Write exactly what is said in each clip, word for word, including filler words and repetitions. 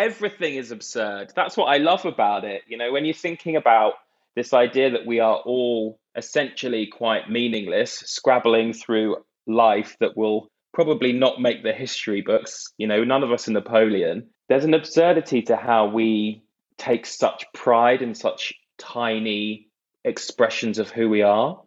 everything is absurd. That's what I love about it. You know, when you're thinking about this idea that we are all essentially quite meaningless, scrabbling through life that will probably not make the history books, you know, none of us are Napoleon. There's an absurdity to how we take such pride in such tiny expressions of who we are.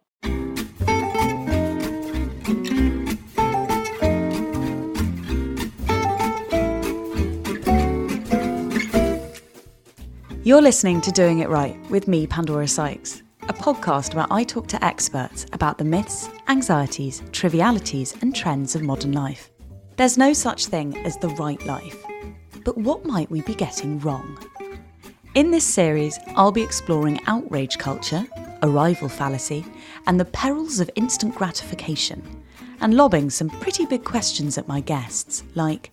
You're listening to Doing It Right with me, Pandora Sykes, a podcast where I talk to experts about the myths, anxieties, trivialities and trends of modern life. There's no such thing as the right life, but what might we be getting wrong? In this series, I'll be exploring outrage culture, arrival fallacy and the perils of instant gratification, and lobbing some pretty big questions at my guests, like,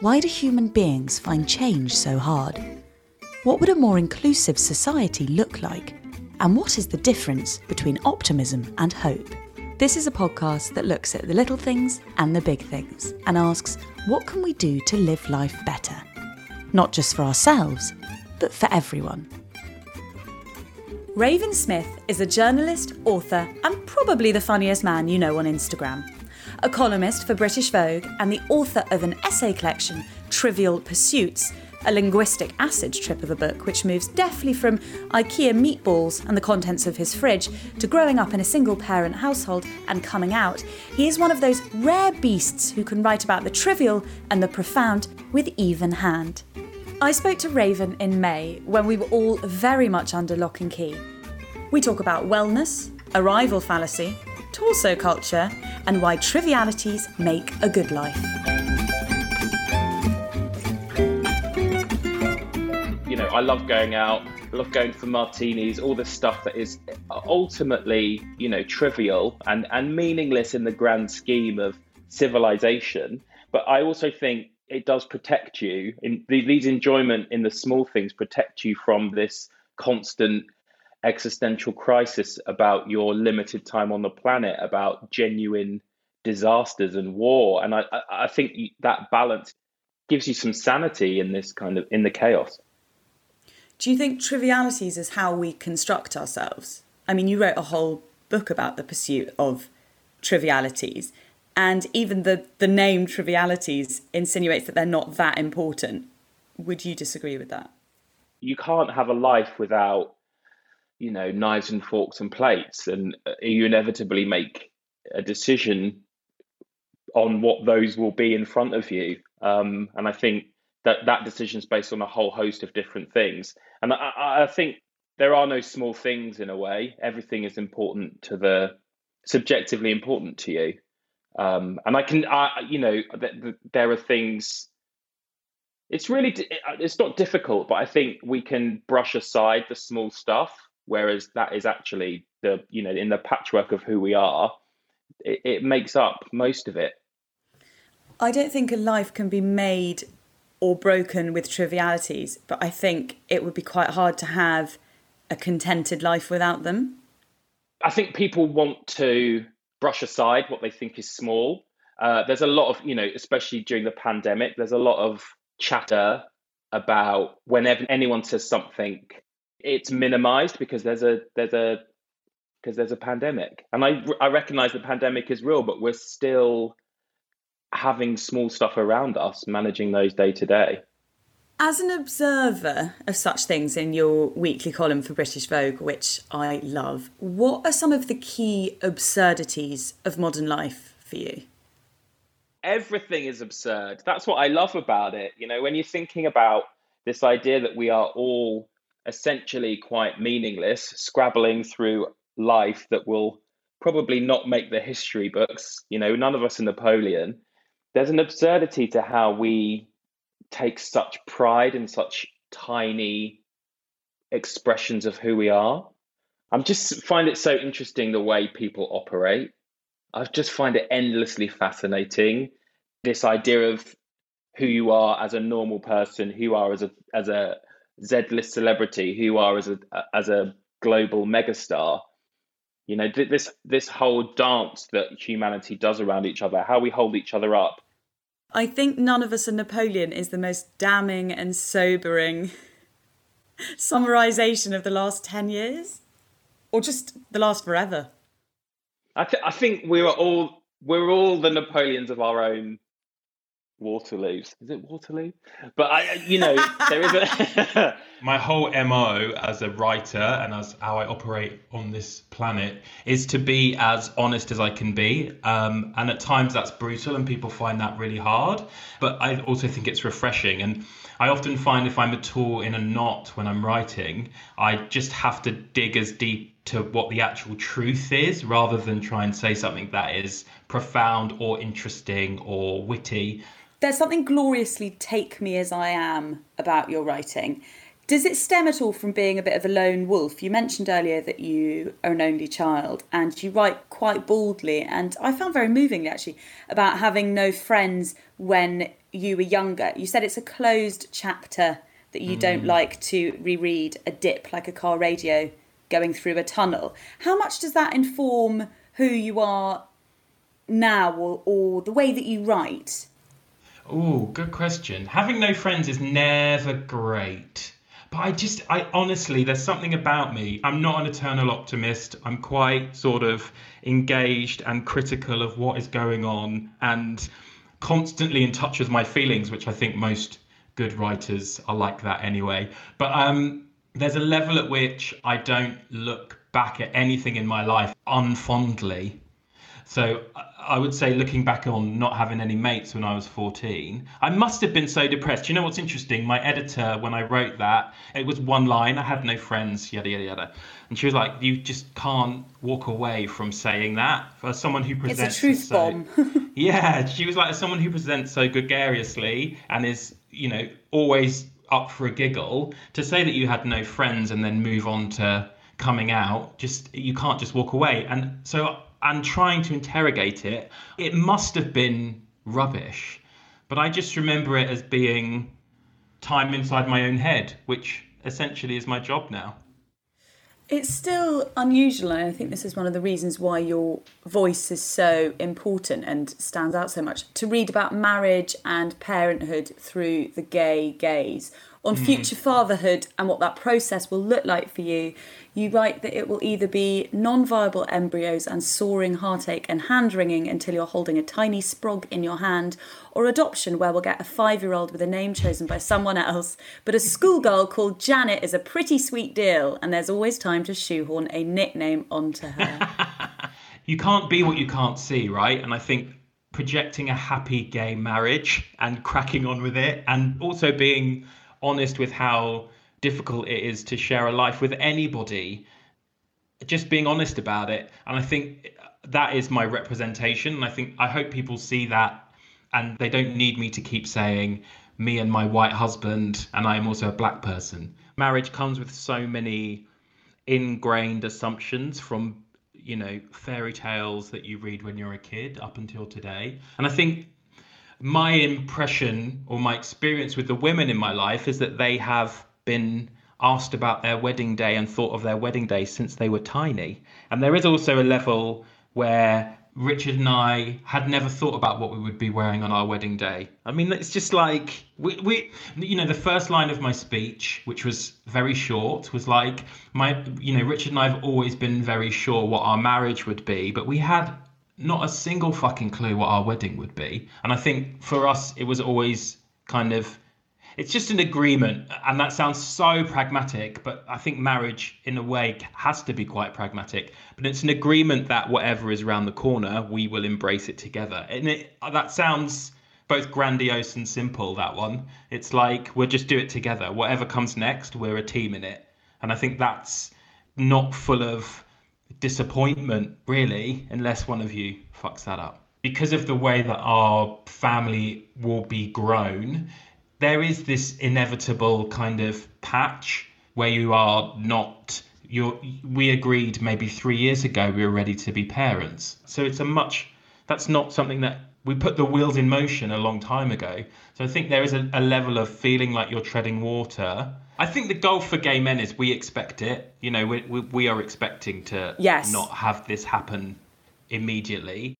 why do human beings find change so hard? What would a more inclusive society look like? And what is the difference between optimism and hope? This is a podcast that looks at the little things and the big things and asks, what can we do to live life better? Not just for ourselves, but for everyone. Raven Smith is a journalist, author, and probably the funniest man you know on Instagram. A columnist for British Vogue and the author of an essay collection, Trivial Pursuits, a linguistic acid trip of a book which moves deftly from IKEA meatballs and the contents of his fridge to growing up in a single-parent household and coming out, he is one of those rare beasts who can write about the trivial and the profound with even hand. I spoke to Raven in May when we were all very much under lock and key. We talk about wellness, arrival fallacy, torso culture, and why trivialities make a good life. I love going out, I love going for martinis, all the stuff that is ultimately, you know, trivial and, and meaningless in the grand scheme of civilization. But I also think it does protect you. In, these enjoyment in the small things protect you from this constant existential crisis about your limited time on the planet, about genuine disasters and war. And I, I think that balance gives you some sanity in this kind of, in the chaos. Do you think trivialities is how we construct ourselves? I mean, you wrote a whole book about the pursuit of trivialities, and even the, the name trivialities insinuates that they're not that important. Would you disagree with that? You can't have a life without, you know, knives and forks and plates, and you inevitably make a decision on what those will be in front of you. Um, and I think that that decision is based on a whole host of different things. And I, I think there are no small things in a way. Everything is important to the, subjectively important to you. Um, and I can, I, you know, th- th- there are things, it's really, it's not difficult, but I think we can brush aside the small stuff, whereas that is actually the, you know, in the patchwork of who we are, it, it makes up most of it. I don't think a life can be made or broken with trivialities, but I think it would be quite hard to have a contented life without them. I think people want to brush aside what they think is small. Uh, there's a lot of, you know, especially during the pandemic, there's a lot of chatter about whenever anyone says something, it's minimized because there's a there's a because there's a pandemic. And I I recognize the pandemic is real, but we're still having small stuff around us, managing those day to day. As an observer of such things in your weekly column for British Vogue, which I love, what are some of the key absurdities of modern life for you? Everything is absurd. That's what I love about it. You know, when you're thinking about this idea that we are all essentially quite meaningless, scrabbling through life that will probably not make the history books, you know, none of us are Napoleon. There's an absurdity to how we take such pride in such tiny expressions of who we are. I just find it so interesting the way people operate. I just find it endlessly fascinating. This idea of who you are as a normal person, who you are as a as a Z-list celebrity, who you are as a as a global megastar. You know, this this whole dance that humanity does around each other, how we hold each other up. I think None of Us Are Napoleon is the most damning and sobering summarisation of the last ten years, or just the last forever. I, th- I think we are all we're all the Napoleons of our own Waterloos. Is it Waterloo? But I, you know, there is a my whole M O as a writer and as how I operate on this planet is to be as honest as I can be, um, and at times that's brutal and people find that really hard. But I also think it's refreshing, and I often find if I'm at all in a knot when I'm writing, I just have to dig as deep to what the actual truth is rather than try and say something that is profound or interesting or witty. There's something gloriously take me as I am about your writing. Does it stem at all from being a bit of a lone wolf? You mentioned earlier that you are an only child and you write quite boldly, and I found very movingly actually about having no friends when you were younger. You said it's a closed chapter that you mm. don't like to reread, a dip like a car radio going through a tunnel. How much does that inform who you are now, or, or the way that you write? Oh, good question. Having no friends is never great. But I just, I honestly, there's something about me. I'm not an eternal optimist. I'm quite sort of engaged and critical of what is going on and constantly in touch with my feelings, which I think most good writers are like that anyway. But um, there's a level at which I don't look back at anything in my life unfondly. So I would say looking back on not having any mates when I was fourteen, I must have been so depressed. You know what's interesting? My editor, when I wrote that, it was one line, I have no friends, yada, yada, yada. And she was like, you just can't walk away from saying that. For someone who presents... It's a truth so, bomb. Yeah, she was like, as someone who presents so gregariously and is, you know, always up for a giggle, to say that you had no friends and then move on to coming out, just, you can't just walk away. And so... and trying to interrogate it, it must have been rubbish. But I just remember it as being time inside my own head, which essentially is my job now. It's still unusual, and I think this is one of the reasons why your voice is so important and stands out so much, to read about marriage and parenthood through the gay gaze. On future fatherhood and what that process will look like for you, you write that it will either be non-viable embryos and soaring heartache and hand-wringing until you're holding a tiny sprog in your hand, or adoption where we'll get a five-year-old with a name chosen by someone else, but a schoolgirl called Janet is a pretty sweet deal and there's always time to shoehorn a nickname onto her. You can't be what you can't see, right? And I think projecting a happy gay marriage and cracking on with it, and also being... honest with how difficult it is to share a life with anybody, just being honest about it. And I think that is my representation. And I think I hope people see that and they don't need me to keep saying me and my white husband and I am also a black person. Marriage comes with so many ingrained assumptions from, you know, fairy tales that you read when you're a kid up until today. And I think my impression or my experience with the women in my life is that they have been asked about their wedding day and thought of their wedding day since they were tiny. And there is also a level where Richard and I had never thought about what we would be wearing on our wedding day. I mean, it's just like, we, we you know, the first line of my speech, which was very short, was like, my, you know, Richard and I have always been very sure what our marriage would be, but we had not a single fucking clue what our wedding would be. And I think for us, it was always kind of, it's just an agreement. And that sounds so pragmatic, but I think marriage in a way has to be quite pragmatic, but it's an agreement that whatever is around the corner, we will embrace it together. And it, that sounds both grandiose and simple, that one. It's like, we'll just do it together. Whatever comes next, we're a team in it. And I think that's not full of disappointment, really, unless one of you fucks that up. Because of the way that our family will be grown, there is this inevitable kind of patch where you are not, you're, we agreed maybe three years ago we were ready to be parents. So it's a much, that's not something that, we put the wheels in motion a long time ago. So I think there is a, a level of feeling like you're treading water. I think the goal for gay men is we expect it. You know, we we, we are expecting to yes. not have this happen immediately.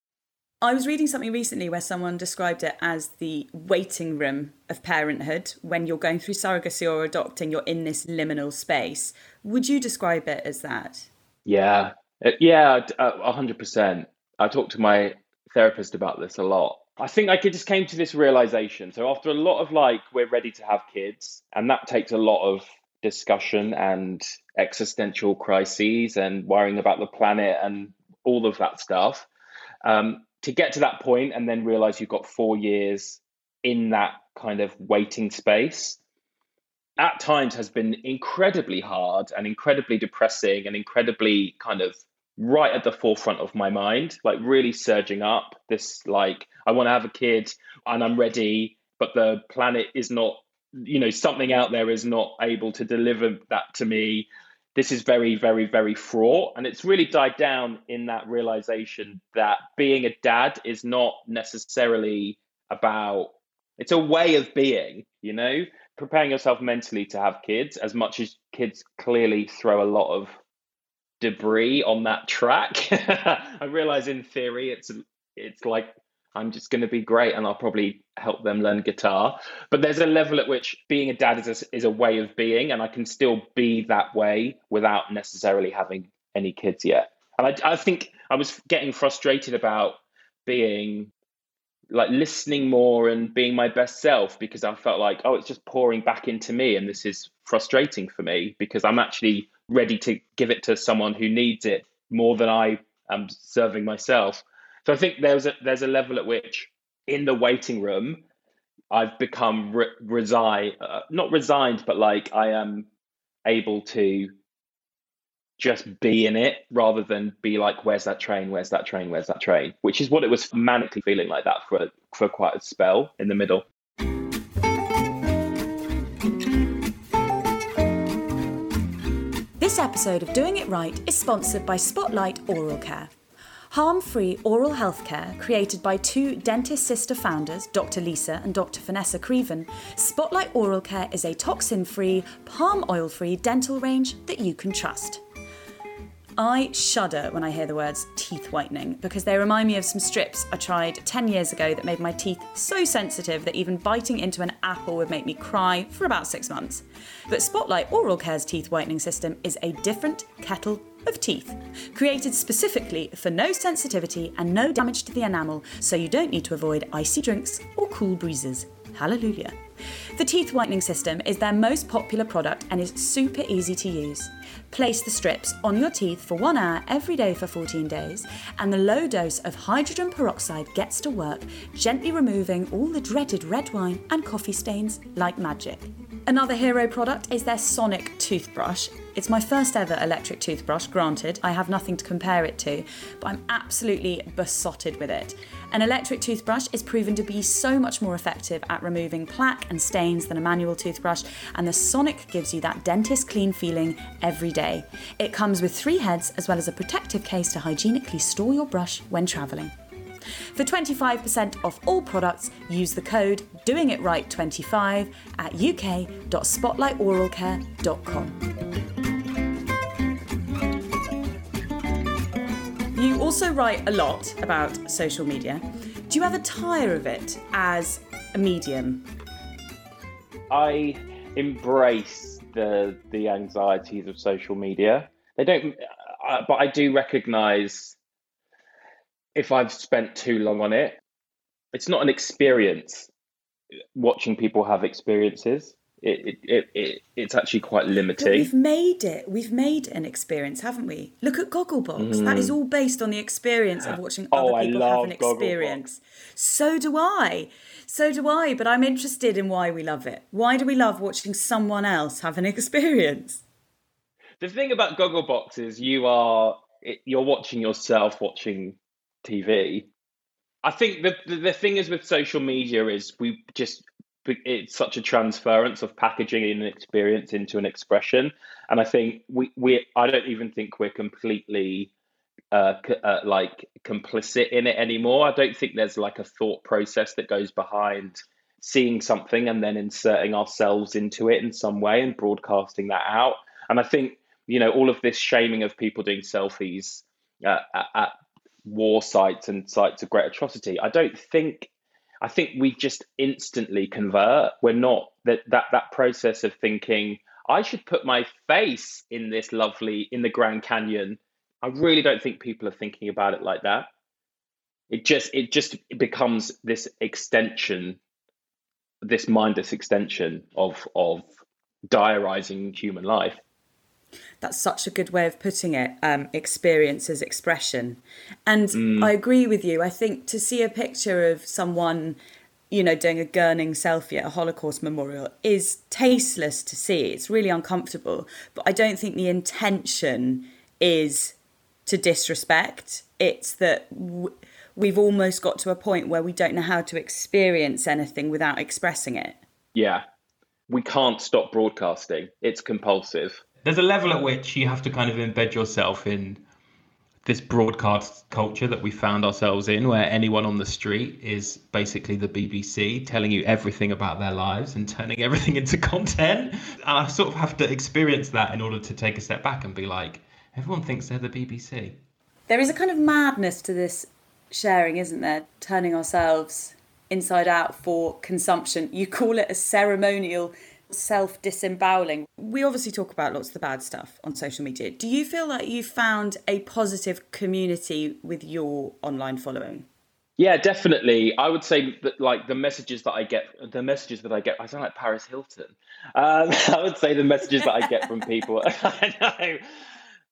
I was reading something recently where someone described it as the waiting room of parenthood. When you're going through surrogacy or adopting, you're in this liminal space. Would you describe it as that? Yeah, yeah, one hundred percent. I talked to my therapist about this a lot. I think I just came to this realization. So after a lot of like, we're ready to have kids, and that takes a lot of discussion and existential crises and worrying about the planet and all of that stuff. Um, to get to that point and then realize you've got four years in that kind of waiting space at times has been incredibly hard and incredibly depressing and incredibly kind of right at the forefront of my mind, like really surging up this, like, I want to have a kid and I'm ready, but the planet is not, you know, something out there is not able to deliver that to me. This is very, very, very fraught. And it's really died down in that realization that being a dad is not necessarily about, it's a way of being, you know, preparing yourself mentally to have kids, as much as kids clearly throw a lot of debris on that track. I realize in theory, it's it's like, I'm just going to be great and I'll probably help them learn guitar. But there's a level at which being a dad is a, is a way of being, and I can still be that way without necessarily having any kids yet. And I, I think I was getting frustrated about being like listening more and being my best self, because I felt like, oh, it's just pouring back into me. And this is frustrating for me because I'm actually ready to give it to someone who needs it more than I am serving myself. So I think there's a there's a level at which, in the waiting room, I've become re- resigned, uh, not resigned, but like I am able to just be in it rather than be like, where's that train, where's that train, where's that train? Which is what it was manically feeling like that for for quite a spell in the middle. This episode of Doing It Right is sponsored by Spotlight Oral Care. Harm-free oral health care created by two dentist sister founders, Doctor Lisa and Doctor Vanessa Creven, Spotlight Oral Care is a toxin-free, palm oil-free dental range that you can trust. I shudder when I hear the words teeth whitening because they remind me of some strips I tried ten years ago that made my teeth so sensitive that even biting into an apple would make me cry for about six months. But Spotlight Oral Care's teeth whitening system is a different kettle of teeth, created specifically for no sensitivity and no damage to the enamel, so you don't need to avoid icy drinks or cool breezes. Hallelujah. The teeth whitening system is their most popular product and is super easy to use. Place the strips on your teeth for one hour every day for fourteen days, and the low dose of hydrogen peroxide gets to work, gently removing all the dreaded red wine and coffee stains like magic. Another hero product is their Sonic toothbrush. It's my first ever electric toothbrush, granted, I have nothing to compare it to, but I'm absolutely besotted with it. An electric toothbrush is proven to be so much more effective at removing plaque and stains than a manual toothbrush, and the Sonic gives you that dentist clean feeling every day. It comes with three heads as well as a protective case to hygienically store your brush when travelling. For twenty-five percent off all products, use the code doing it right twenty-five at u k dot spotlight oral care dot com. You also write a lot about social media. Do you ever tire of it as a medium? I embrace the the anxieties of social media. They don't, uh, but I do recognise if I've spent too long on it. It's not an experience. Watching people have experiences, it, it, it, it it's actually quite limiting. But we've made it. We've made an experience, haven't we? Look at Gogglebox. Mm. That is all based on the experience of watching other oh, people have an experience. Gogglebox. So do I. So do I. But I'm interested in why we love it. Why do we love watching someone else have an experience? The thing about Gogglebox is you are, you're watching yourself watching T V. I think the, the the thing is with social media is we just, it's such a transference of packaging an experience into an expression, and I think we we I don't even think we're completely uh, uh like complicit in it anymore. I don't think there's like a thought process that goes behind seeing something and then inserting ourselves into it in some way and broadcasting that out. And I think, you know, all of this shaming of people doing selfies uh, at, at war sites and sites of great atrocity. I don't think, I think we just instantly convert. We're not, that, that, that process of thinking, I should put my face in this lovely, in the Grand Canyon. I really don't think people are thinking about it like that. It just, it just becomes this extension, this mindless extension of, of diarising human life. That's such a good way of putting it. Um, experience as expression. And mm. I agree with you. I think to see a picture of someone, you know, doing a gurning selfie at a Holocaust memorial is tasteless to see. It's really uncomfortable. But I don't think the intention is to disrespect. It's that w- we've almost got to a point where we don't know how to experience anything without expressing it. Yeah. We can't stop broadcasting. It's compulsive. There's a level at which you have to kind of embed yourself in this broadcast culture that we found ourselves in, where anyone on the street is basically the B B C telling you everything about their lives and turning everything into content. And I sort of have to experience that in order to take a step back and be like, everyone thinks they're the B B C. There is a kind of madness to this sharing, isn't there? Turning ourselves inside out for consumption. You call it a ceremonial self-disemboweling. We obviously talk about lots of the bad stuff on social media. Do you feel like you found a positive community with your online following? Yeah, definitely. I would say that, like, the messages that I get, the messages that I get, I sound like Paris Hilton. Um, I would say the messages that I get from people, I know,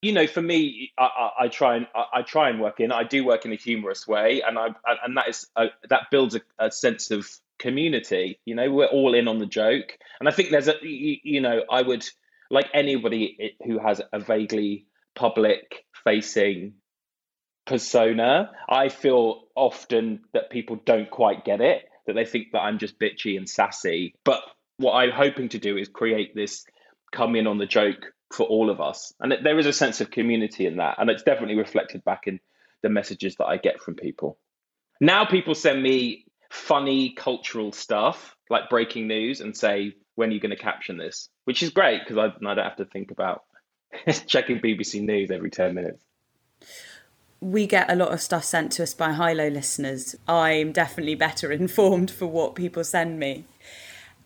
you know, for me, I, I, I try and I, I try and work in. I do work in a humorous way, and I and that is a, that builds a, a sense of community. You know, we're all in on the joke, and I think there's a, you know, I would, like anybody who has a vaguely public facing persona, I feel often that people don't quite get it, that they think that I'm just bitchy and sassy. But what I'm hoping to do is create this come in on the joke for all of us, and there is a sense of community in that, and it's definitely reflected back in the messages that I get from people. Now people send me funny cultural stuff like breaking news and say, when are you going to caption this? Which is great, because I, I don't have to think about checking B B C News every ten minutes. We get a lot of stuff sent to us by Hilo listeners. I'm definitely better informed for what people send me.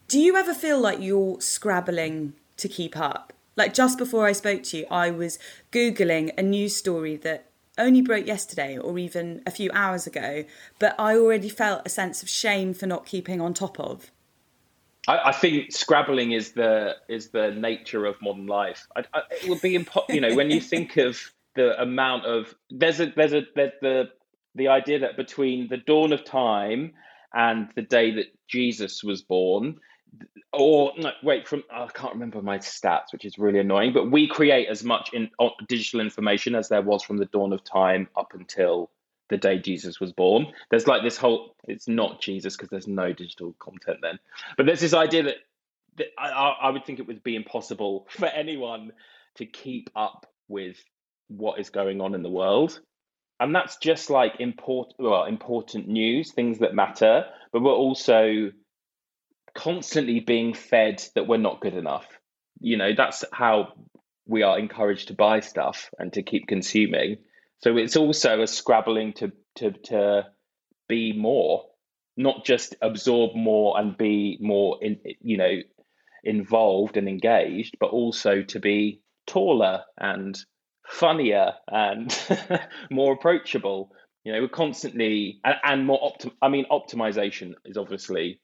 Do you ever feel like you're scrabbling to keep up? Like, just before I spoke to you, I was Googling a news story that only broke yesterday or even a few hours ago, but I already felt a sense of shame for not keeping on top of. I, I think scrabbling is the is the nature of modern life. I, I, it would be impo- you know, when you think of the amount of there's a there's a there's the the idea that between the dawn of time and the day that Jesus was born, or no, wait, from I can't remember my stats, which is really annoying, but we create as much in uh, digital information as there was from the dawn of time up until the day Jesus was born. There's like this whole, it's not Jesus because there's no digital content then, but there's this idea that, that I, I would think it would be impossible for anyone to keep up with what is going on in the world. And that's just like important, well, important news, things that matter, but we're also constantly being fed that we're not good enough. You know, that's how we are encouraged to buy stuff and to keep consuming. So it's also a scrabbling to to to be more, not just absorb more and be more in, you know, involved and engaged, but also to be taller and funnier and more approachable. You know, we're constantly and, and more optim I mean optimization is obviously,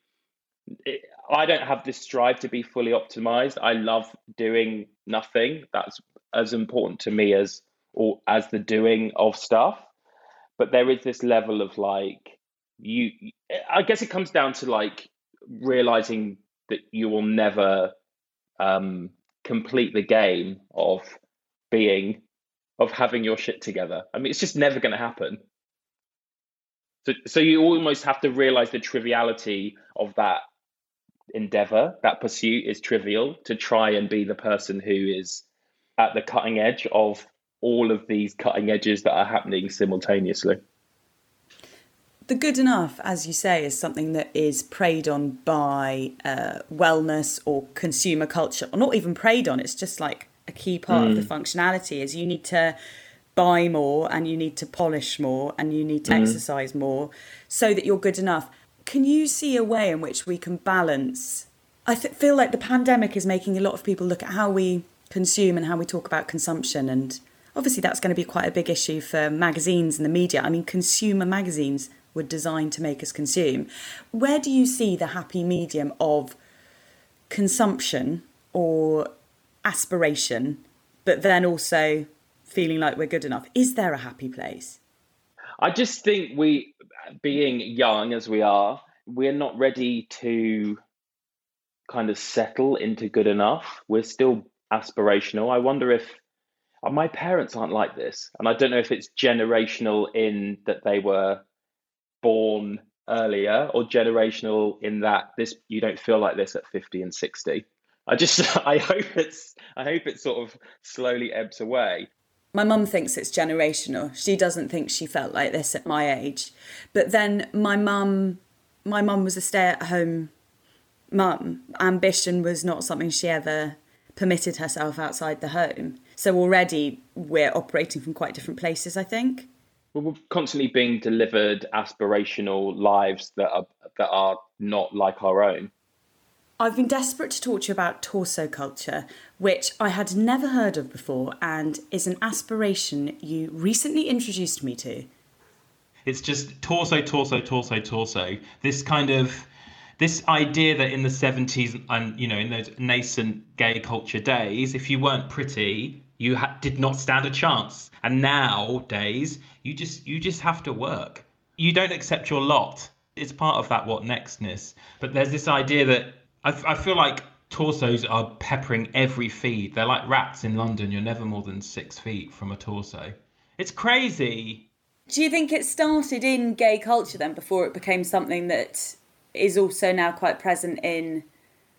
I don't have this strive to be fully optimized. I love doing nothing. That's as important to me as or as the doing of stuff. But there is this level of like, you, I guess it comes down to like realizing that you will never um, complete the game of being, of having your shit together. I mean, it's just never going to happen. So, so you almost have to realize the triviality of that endeavor. That pursuit is trivial to try and be the person who is at the cutting edge of all of these cutting edges that are happening simultaneously. The good enough, as you say, is something that is preyed on by uh, wellness or consumer culture, or not even preyed on. It's just like a key part mm. of the functionality is you need to buy more and you need to polish more and you need to mm. exercise more so that you're good enough. Can you see a way in which we can balance? I th- feel like the pandemic is making a lot of people look at how we consume and how we talk about consumption. And obviously that's going to be quite a big issue for magazines and the media. I mean, consumer magazines were designed to make us consume. Where do you see the happy medium of consumption or aspiration, but then also feeling like we're good enough? Is there a happy place? I just think we, being young as we are, we're not ready to kind of settle into good enough. We're still aspirational. I wonder if my parents aren't like this. And I don't know if it's generational in that they were born earlier or generational in that this you don't feel like this at fifty and sixty. I just, I hope it's, I hope it sort of slowly ebbs away. My mum thinks it's generational. She doesn't think she felt like this at my age. But then my mum, my mum was a stay-at-home mum. Ambition was not something she ever permitted herself outside the home. So already we're operating from quite different places, I think. Well, we're constantly being delivered aspirational lives that are that are not like our own. I've been desperate to talk to you about torso culture, which I had never heard of before and is an aspiration you recently introduced me to. It's just torso, torso, torso, torso. This kind of, this idea that in the seventies and, you know, in those nascent gay culture days, if you weren't pretty, you ha- did not stand a chance. And nowadays, you just you just have to work. You don't accept your lot. It's part of that what nextness. But there's this idea that I feel like torsos are peppering every feed. They're like rats in London. You're never more than six feet from a torso. It's crazy. Do you think it started in gay culture then before it became something that is also now quite present in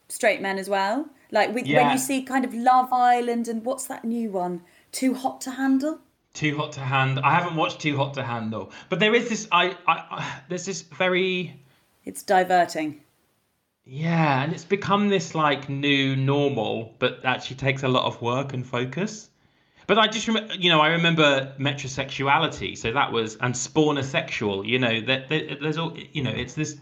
straight men as well? Like with, yeah. when you see kind of Love Island and what's that new one? Too Hot to Handle? Too Hot to Handle. I haven't watched Too Hot to Handle. But there is this, I, I, I there's this very... It's diverting. Yeah, and it's become this like new normal, but actually takes a lot of work and focus. But I just remember, you know, I remember metrosexuality, so that was, and spawnosexual, you know, that there, there's all, you know, it's this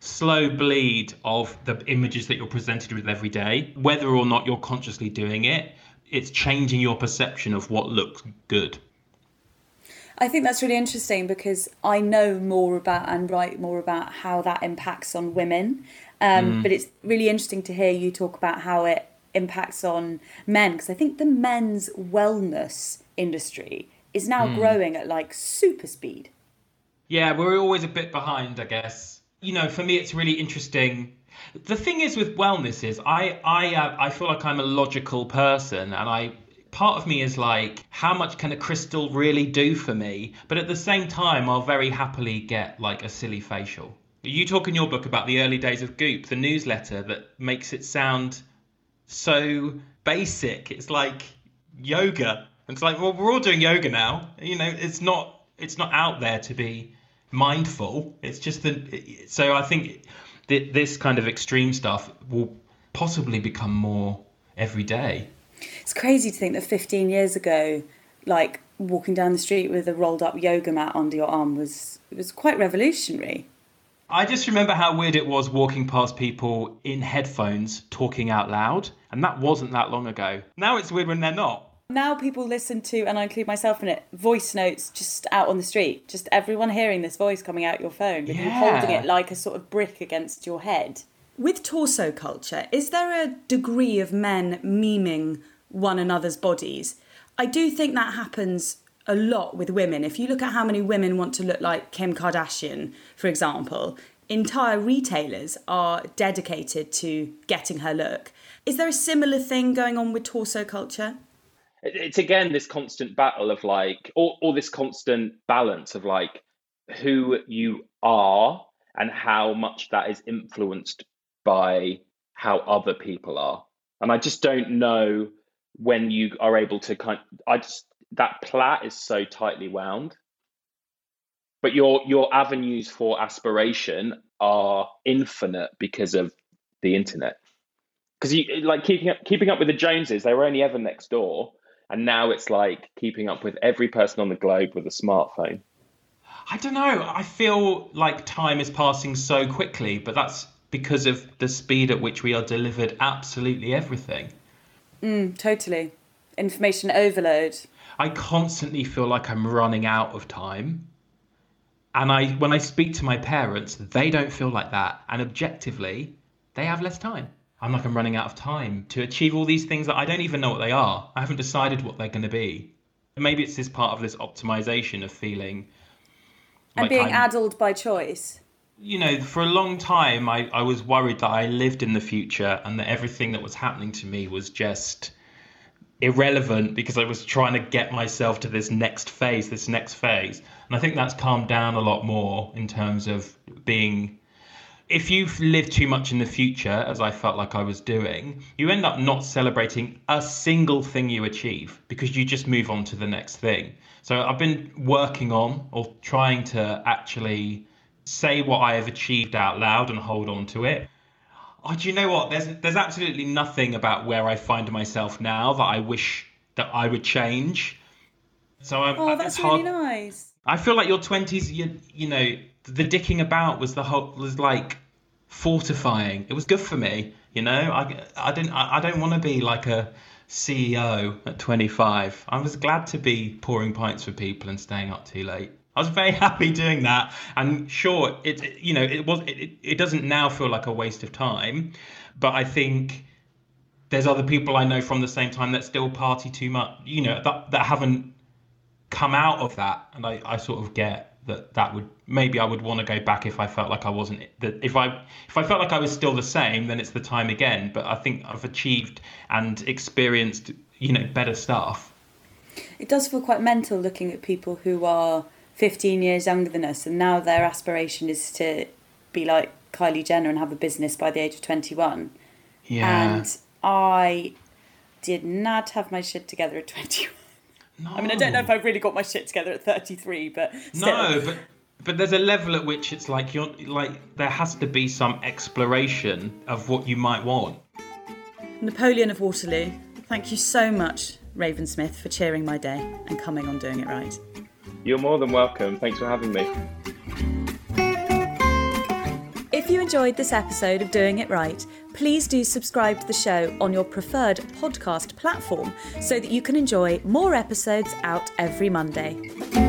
slow bleed of the images that you're presented with every day, whether or not you're consciously doing it, it's changing your perception of what looks good. I think that's really interesting because I know more about and write more about how that impacts on women. Um, mm. But it's really interesting to hear you talk about how it impacts on men, because I think the men's wellness industry is now mm. growing at like super speed. Yeah, we're always a bit behind, I guess. You know, for me, it's really interesting. The thing is with wellness is I, I, uh, I feel like I'm a logical person and I... Part of me is like, how much can a crystal really do for me? But at the same time, I'll very happily get like a silly facial. You talk in your book about the early days of Goop, the newsletter that makes it sound so basic. It's like yoga. It's like, well, we're all doing yoga now. You know, it's not it's not out there to be mindful. It's just that. So I think th- this kind of extreme stuff will possibly become more every day. It's crazy to think that fifteen years ago, like walking down the street with a rolled up yoga mat under your arm was it was quite revolutionary. I just remember how weird it was walking past people in headphones talking out loud. And that wasn't that long ago. Now it's weird when they're not. Now people listen to, and I include myself in it, voice notes just out on the street. Just everyone hearing this voice coming out your phone. But yeah. You're holding it like a sort of brick against your head. With torso culture, is there a degree of men memeing one another's bodies? I do think that happens a lot with women. If you look at how many women want to look like Kim Kardashian, for example, entire retailers are dedicated to getting her look. Is there a similar thing going on with torso culture? It's again this constant battle of like, or, or this constant balance of like who you are and how much that is influenced by how other people are. And I just don't know when you are able to kind of, I just, that plait is so tightly wound, but your your avenues for aspiration are infinite because of the internet. Because you like keeping up keeping up with the Joneses, they were only ever next door. And now it's like keeping up with every person on the globe with a smartphone. I don't know. I feel like time is passing so quickly, but that's because of the speed at which we are delivered absolutely everything. Mm, totally. Information overload. I constantly feel like I'm running out of time. And I, when I speak to my parents, they don't feel like that. And objectively, they have less time. I'm like, I'm running out of time to achieve all these things that I don't even know what they are. I haven't decided what they're going to be. And maybe it's this part of this optimization of feeling. And like being I'm, addled by choice. You know, for a long time, I, I was worried that I lived in the future and that everything that was happening to me was just irrelevant because I was trying to get myself to this next phase, this next phase. And I think that's calmed down a lot more in terms of being... If you live too much in the future, as I felt like I was doing, you end up not celebrating a single thing you achieve because you just move on to the next thing. So I've been working on or trying to actually say what I have achieved out loud and hold on to it. Oh, do you know what? There's there's absolutely nothing about where I find myself now that I wish that I would change. So I'm, oh, that's really nice. I feel like your twenties, you you know, the dicking about was the whole was like fortifying. It was good for me, you know. I I didn't I, I don't want to be like a C E O at twenty-five. I was glad to be pouring pints for people and staying up too late. I was very happy doing that, and sure, it you know it was it, it doesn't now feel like a waste of time, but I think there's other people I know from the same time that still party too much, you know, that that haven't come out of that, and I, I sort of get that that would maybe I would want to go back if I felt like I wasn't that if I if I felt like I was still the same, then it's the time again. But I think I've achieved and experienced, you know, better stuff. It does feel quite mental looking at people who are fifteen years younger than us, and now their aspiration is to be like Kylie Jenner and have a business by the age of twenty-one. Yeah. And I did not have my shit together at twenty-one. No. I mean, I don't know if I've really got my shit together at thirty-three, but still. No, but but there's a level at which it's like you're like there has to be some exploration of what you might want. Napoleon of Waterloo, thank you so much, Raven Smith, for cheering my day and coming on Doing It Right. You're more than welcome. Thanks for having me. If you enjoyed this episode of Doing It Right, please do subscribe to the show on your preferred podcast platform so that you can enjoy more episodes out every Monday.